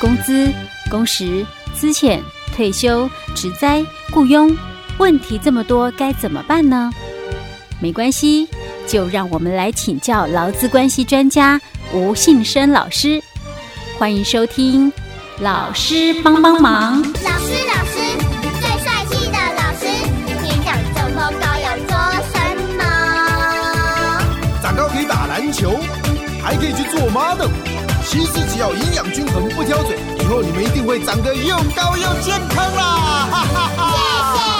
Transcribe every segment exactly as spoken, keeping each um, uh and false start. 工资、工时、资遣、退休、职灾、雇佣，问题这么多，该怎么办呢？没关系，就让我们来请教劳资关系专家吴信生老师。欢迎收听《老师帮帮忙》。老师，老师，最帅气的老师，你长这么高要做什么？长高可以打篮球，还可以去做 model。其实只要营养均衡，不挑嘴，以后你们一定会长得又高又健康啦！哈哈哈哈。谢谢老师。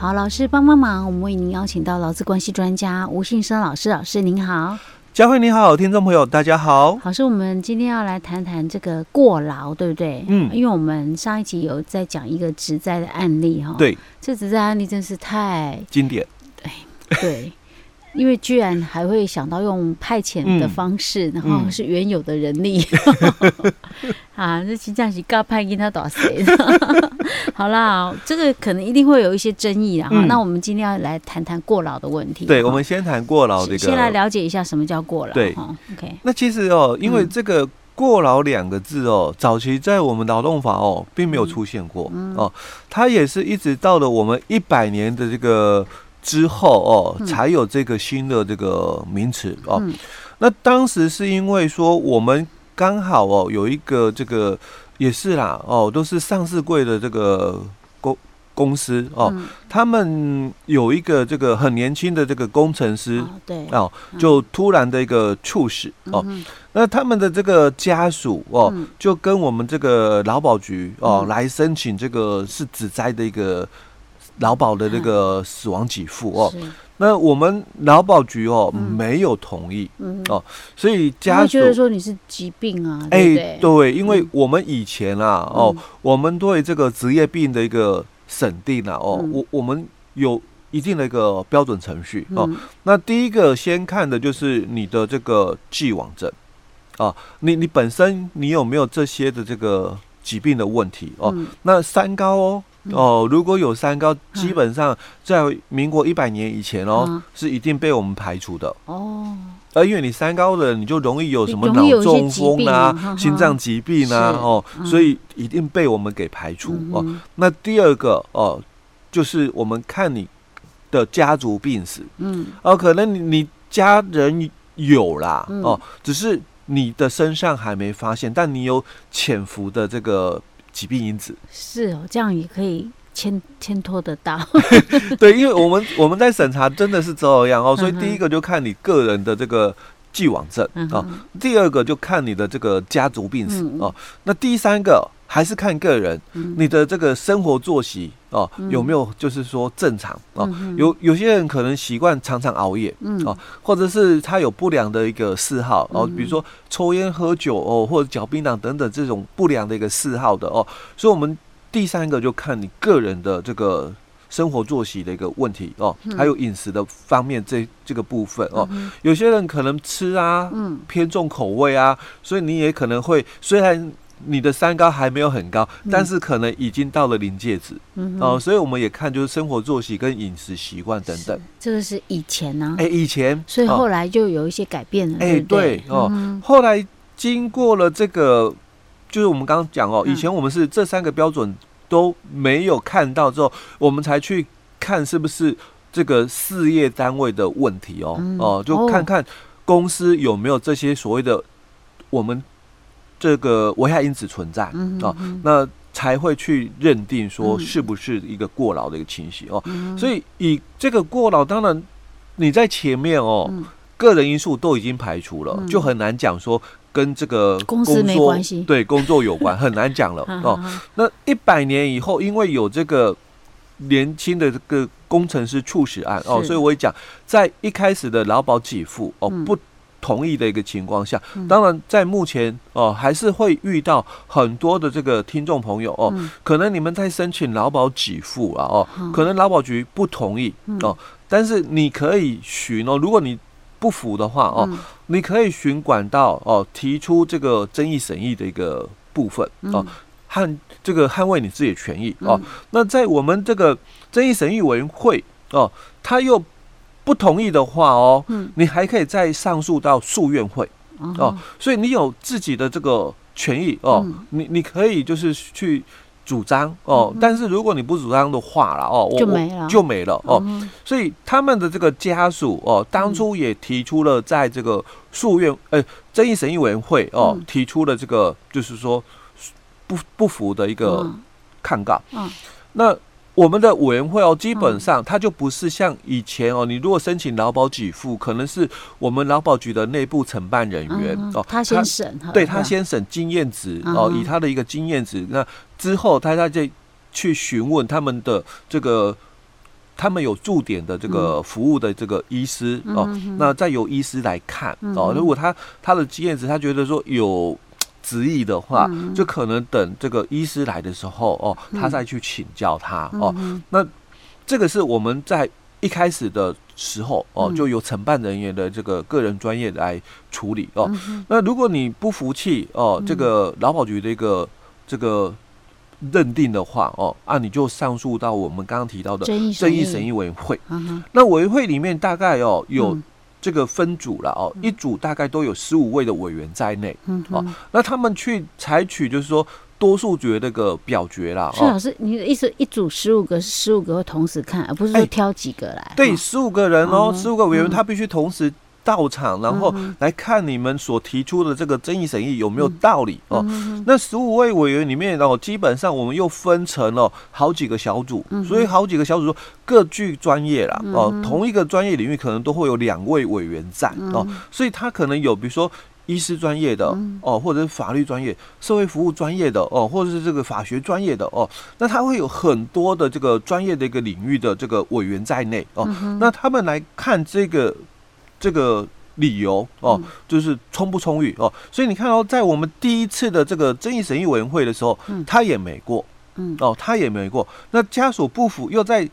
好，老师帮帮忙，我们为您邀请到劳资关系专家吴信生老师。老师您好。佳慧你好，听众朋友大家好。老师，我们今天要来谈谈这个过劳，对不对？嗯，因为我们上一集有在讲一个职灾的案例哈。对，这职灾案例真是太经典。哎，对。因为居然还会想到用派遣的方式、嗯、然后是原有的人力、嗯、啊，这真的是搞派给他打谁好啦，这个可能一定会有一些争议啦、嗯、那我们今天要来谈谈过劳的问题。对，我们先谈过劳这个，先来了解一下什么叫过劳。对、哦 okay、那其实哦，因为这个过劳两个字哦，早期在我们劳动法哦并没有出现过、嗯嗯、哦，它也是一直到了我们一百年的这个之后哦，才有这个新的这个名词哦、嗯。那当时是因为说我们刚好哦有一个这个也是啦哦，都是上市柜的这个公公司哦、嗯，他们有一个这个很年轻的这个工程师、哦、对哦，就突然的一个猝死哦、嗯。那他们的这个家属哦、嗯，就跟我们这个劳保局哦、嗯、来申请这个是职灾的一个。劳保的那个死亡给付哦、嗯，那我们劳保局哦、嗯、没有同意、嗯、哦，所以家属觉得说你是疾病啊，哎、欸，对，因为我们以前啊、嗯、哦，我们对这个职业病的一个审定啊哦，嗯、我我们有一定的一个标准程序哦、嗯。那第一个先看的就是你的这个既往症啊，你你本身你有没有这些的这个疾病的问题哦？嗯、那三高哦。哦，如果有三高，基本上在民国一百年以前哦、嗯，是一定被我们排除的哦。而因为你三高的，你就容易有什么脑中风啊、哈哈心脏疾病啊，哦、嗯，所以一定被我们给排除、嗯、哦。那第二个哦，就是我们看你的家族病史，嗯，哦，可能你你家人有啦，嗯、哦，只是你的身上还没发现，但你有潜伏的这个。疾病因子是哦，这样也可以牵牵拖得到。对，因为我们我们在审查真的是这样哦，所以第一个就看你个人的这个既往症、嗯、哦，第二个就看你的这个家族病史、嗯、哦，那第三个还是看个人、嗯、你的这个生活作息哦、嗯、有没有就是说正常哦、嗯、有有些人可能习惯常常熬夜、嗯、哦，或者是他有不良的一个嗜好哦、嗯、比如说抽烟喝酒哦或者嚼槟榔等等这种不良的一个嗜好的哦，所以我们第三个就看你个人的这个生活作息的一个问题哦，还有饮食的方面这这个部分哦、嗯，有些人可能吃啊，嗯，偏重口味啊，所以你也可能会虽然你的三高还没有很高，嗯、但是可能已经到了临界值、嗯、哦，所以我们也看就是生活作息跟饮食习惯等等，这个是以前啊，哎、欸，以前，所以后来就有一些改变了，哎、哦欸，对哦、嗯，后来经过了这个，就是我们刚刚讲哦，以前我们是这三个标准。都没有看到之后，我们才去看是不是这个事业单位的问题哦、嗯、哦，就看看公司有没有这些所谓的我们这个危害因子存在、嗯、哼哼哦，那才会去认定说是不是一个过劳的一个情形哦、嗯。所以以这个过劳，当然你在前面哦、嗯，个人因素都已经排除了，嗯、就很难讲说。跟这个工作公司没关系，对工作有关，很难讲了哦。那一百年以后，因为有这个年轻的这个工程师猝死案哦，所以我也讲，在一开始的劳保给付哦、嗯、不同意的一个情况下，嗯、当然在目前哦还是会遇到很多的这个听众朋友哦、嗯，可能你们在申请劳保给付啊哦、嗯，可能劳保局不同意、嗯、哦，但是你可以询哦，如果你不服的话哦，嗯、你可以循管道哦提出这个争议审议的一个部分哦，捍、嗯、这个捍卫你自己的权益哦、嗯。那在我们这个争议审议委员会哦，他又不同意的话哦，嗯、你还可以再上诉到诉愿会、嗯、哦。所以你有自己的这个权益哦，嗯、你你可以就是去主张哦、嗯，但是如果你不主张的话啦哦，就没了就没了哦、嗯，所以他们的这个家属哦，当初也提出了在这个诉愿呃争议审议委员会哦、嗯、提出了这个就是说不不服的一个抗告。嗯嗯、那我们的委员会哦，基本上它就不是像以前哦，你如果申请劳保给付，可能是我们劳保局的内部承办人员、嗯、哦，他先审，对他先审经验值、嗯、哦，以他的一个经验值那。之后，他再去询问他们的这个，他们有驻点的这个服务的这个医师、嗯、哦、嗯，那再由医师来看、嗯、哦。如果他他的经验值，他觉得说有质疑的话、嗯，就可能等这个医师来的时候哦，他再去请教他、嗯、哦、嗯。那这个是我们在一开始的时候哦，就由承办人员的这个个人专业来处理哦、嗯。那如果你不服气哦、嗯，这个劳保局的一个这个。认定的话哦，啊，你就上诉到我们刚刚提到的争议审议委员会。嗯、那委员会里面大概哦有这个分组了哦、嗯，一组大概都有十五位的委员在内。嗯，哦，那他们去采取就是说多数决那个表决啦。是老师，你的意思一组十五个，十五个会同时看，而不是说挑几个来？欸、对，十五个人哦，十五个委员他必须同时到场，然后来看你们所提出的这个争议审议有没有道理、嗯、哦。嗯、那十五位委员里面哦，基本上我们又分成了好几个小组，嗯、所以好几个小组各具专业啦、嗯、哦。同一个专业领域可能都会有两位委员在、嗯、哦，所以他可能有比如说医师专业的、嗯、哦，或者是法律专业、社会服务专业的哦，或者是这个法学专业的哦。那他会有很多的这个专业的一个领域的这个委员在内哦、嗯。那他们来看这个。这个理由哦，就是充不充裕哦，所以你看哦，在我们第一次的这个争议审议委员会的时候，嗯、他也没过，嗯，哦，他也没过。那家属不服，又在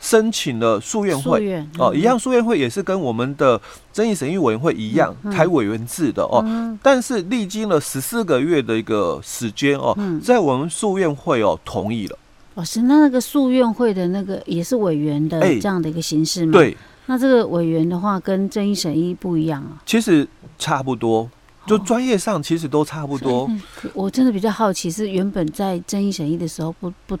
申请了诉愿会、嗯、哦，一样诉愿会也是跟我们的争议审议委员会一样，开、嗯、委员制的哦。嗯、但是历经了十四个月的一个时间哦、嗯，在我们诉愿会哦同意了。老师，那那个诉愿会的那个也是委员的这样的一个形式吗？欸、对。那这个委员的话跟争议审议不一样啊，其实差不多，就专业上其实都差不多。哦、我真的比较好奇是原本在争议审议的时候不不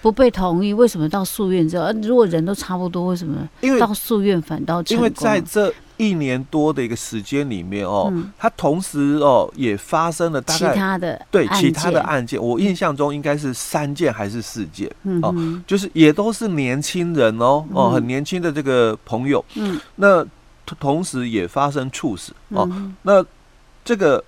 不被同意，为什么到诉愿之后，如果人都差不多，为什么到诉愿反倒成功？因为在这一年多的一个时间里面哦、嗯，它同时哦也发生了大概其他的对其他的案件，我印象中应该是三件还是四件、嗯、哦，就是也都是年轻人哦、嗯、哦，很年轻的这个朋友，嗯，那同时也发生猝死哦、嗯，那这个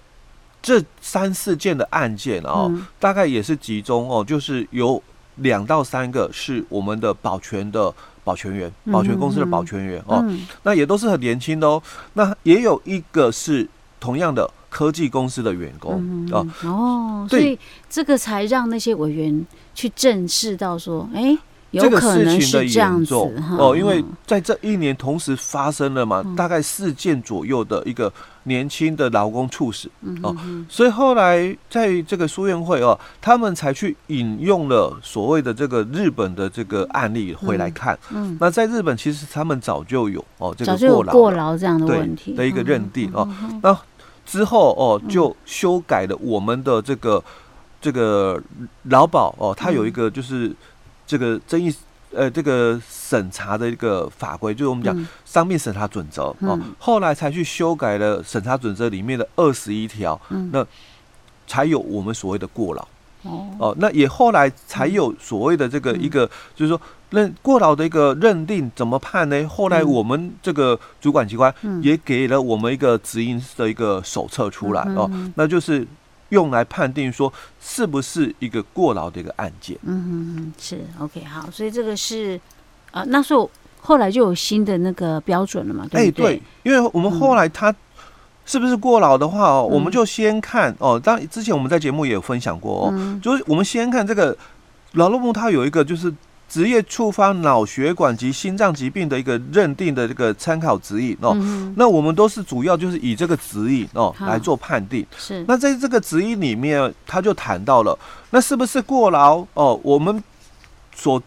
这三四件的案件哦，嗯、大概也是集中哦，就是由两到三个是我们的保全的。保全员，保全公司的保全员、嗯、哦、嗯，那也都是很年轻的哦。那也有一个是同样的科技公司的员工、嗯、哦，哦，所以这个才让那些委员去正视到说，哎、欸，有可能是这样子、這個、事情的严重哦，因为在这一年同时发生了嘛，嗯、大概四件左右的一个年轻的劳工猝死、嗯、哦，所以后来在这个诉愿会哦，他们才去引用了所谓的这个日本的这个案例回来看。嗯嗯、那在日本其实他们早就有哦这个过劳过劳这样的问题的一个认定、嗯、哦、嗯。那之后哦就修改了我们的这个、嗯、这个劳保哦，它有一个就是这个争议。呃，这个审查的一个法规，就是我们讲伤病审查准则、嗯、哦，后来才去修改了审查准则里面的二十一条，那才有我们所谓的过劳、嗯、哦，那也后来才有所谓的这个一个，嗯、就是说认过劳的一个认定怎么判呢？后来我们这个主管机关也给了我们一个指引的一个手册出来、嗯、哦，那就是。用来判定说是不是一个过劳的一个案件。嗯，是 OK 好，所以这个是啊、呃，那时候后来就有新的那个标准了嘛，对不对？欸、对，因为我们后来他是不是过劳的话、哦嗯，我们就先看哦。当之前我们在节目也有分享过哦，嗯、就是我们先看这个劳动部，它有一个就是职业触发脑血管及心脏疾病的一个认定的这个参考指引哦。嗯、那我们都是主要就是以这个指引哦来做判定。是。那在这个指引里面，他就谈到了，那是不是过劳哦？我们所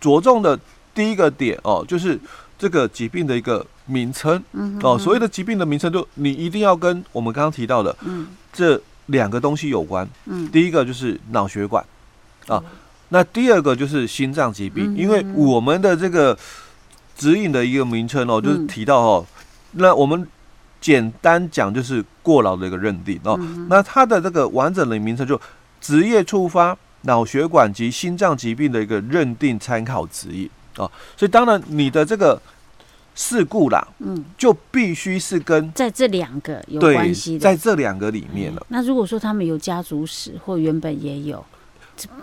着重的第一个点哦，就是这个疾病的一个名称、嗯、哦。所谓的疾病的名称，就你一定要跟我们刚刚提到的，嗯，这两个东西有关。嗯。第一个就是脑血管啊。嗯，那第二个就是心脏疾病，嗯、因为我们的这个指引的一个名称哦，嗯、就是提到哦，那我们简单讲就是过劳的一个认定哦。嗯、那它的这个完整的名称就职业触发脑血管及心脏疾病的一个认定参考指引哦。所以当然你的这个事故啦，嗯，就必须是跟在这两个有关系的，在这两个里面了、嗯。那如果说他们有家族史或原本也有，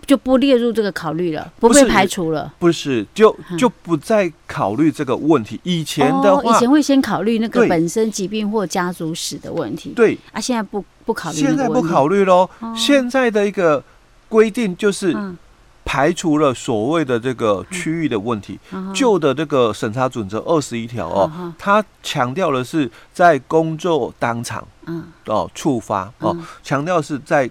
就不列入这个考虑了，不被排除了。不是，就就不再考虑这个问题。以前的话，哦、以前会先考虑那个本身疾病或家族史的问题。对啊，现在不不考虑那个问题。现在不考虑喽、哦。现在的一个规定就是排除了所谓的这个区域的问题。旧、嗯、的这个审查准则二十一条哦，嗯、它强调的是在工作当场，嗯，哦触发哦，强调、嗯、是在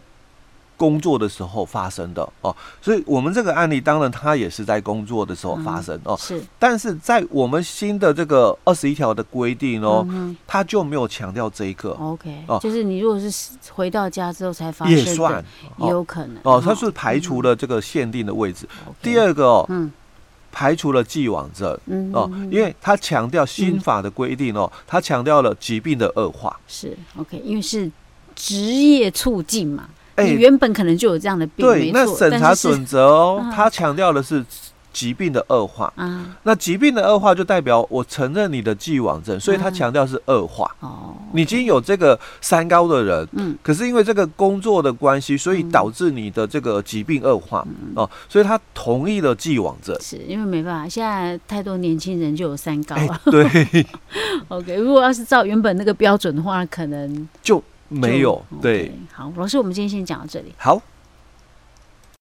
工作的时候发生的哦，所以我们这个案例当然它也是在工作的时候发生、嗯、哦，是，但是在我们新的这个二十一条的规定哦，嗯、它就没有强调这一个 ，OK， 哦，就是你如果是回到家之后才发生的也算，也有可能哦，哦，它是排除了这个限定的位置。嗯、第二个哦，嗯、排除了既往症、嗯、哦，因为它强调新法的规定哦，嗯、它强调了疾病的恶化，是 OK， 因为是职业促进嘛。你原本可能就有这样的病，对，那审查准则哦，它强调的是疾病的恶化、啊、那疾病的恶化就代表我承认你的既往症，所以它强调是恶化、啊、你已经有这个三高的人、嗯、可是因为这个工作的关系，所以导致你的这个疾病恶化、嗯哦、所以他同意了既往症，是因为没办法，现在太多年轻人就有三高了、欸、对OK， 如果要是照原本那个标准的话，可能就没有，对，好，老师，我们今天先讲到这里。好。